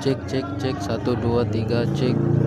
Cek, cek, cek. 1, 2, 3, cek.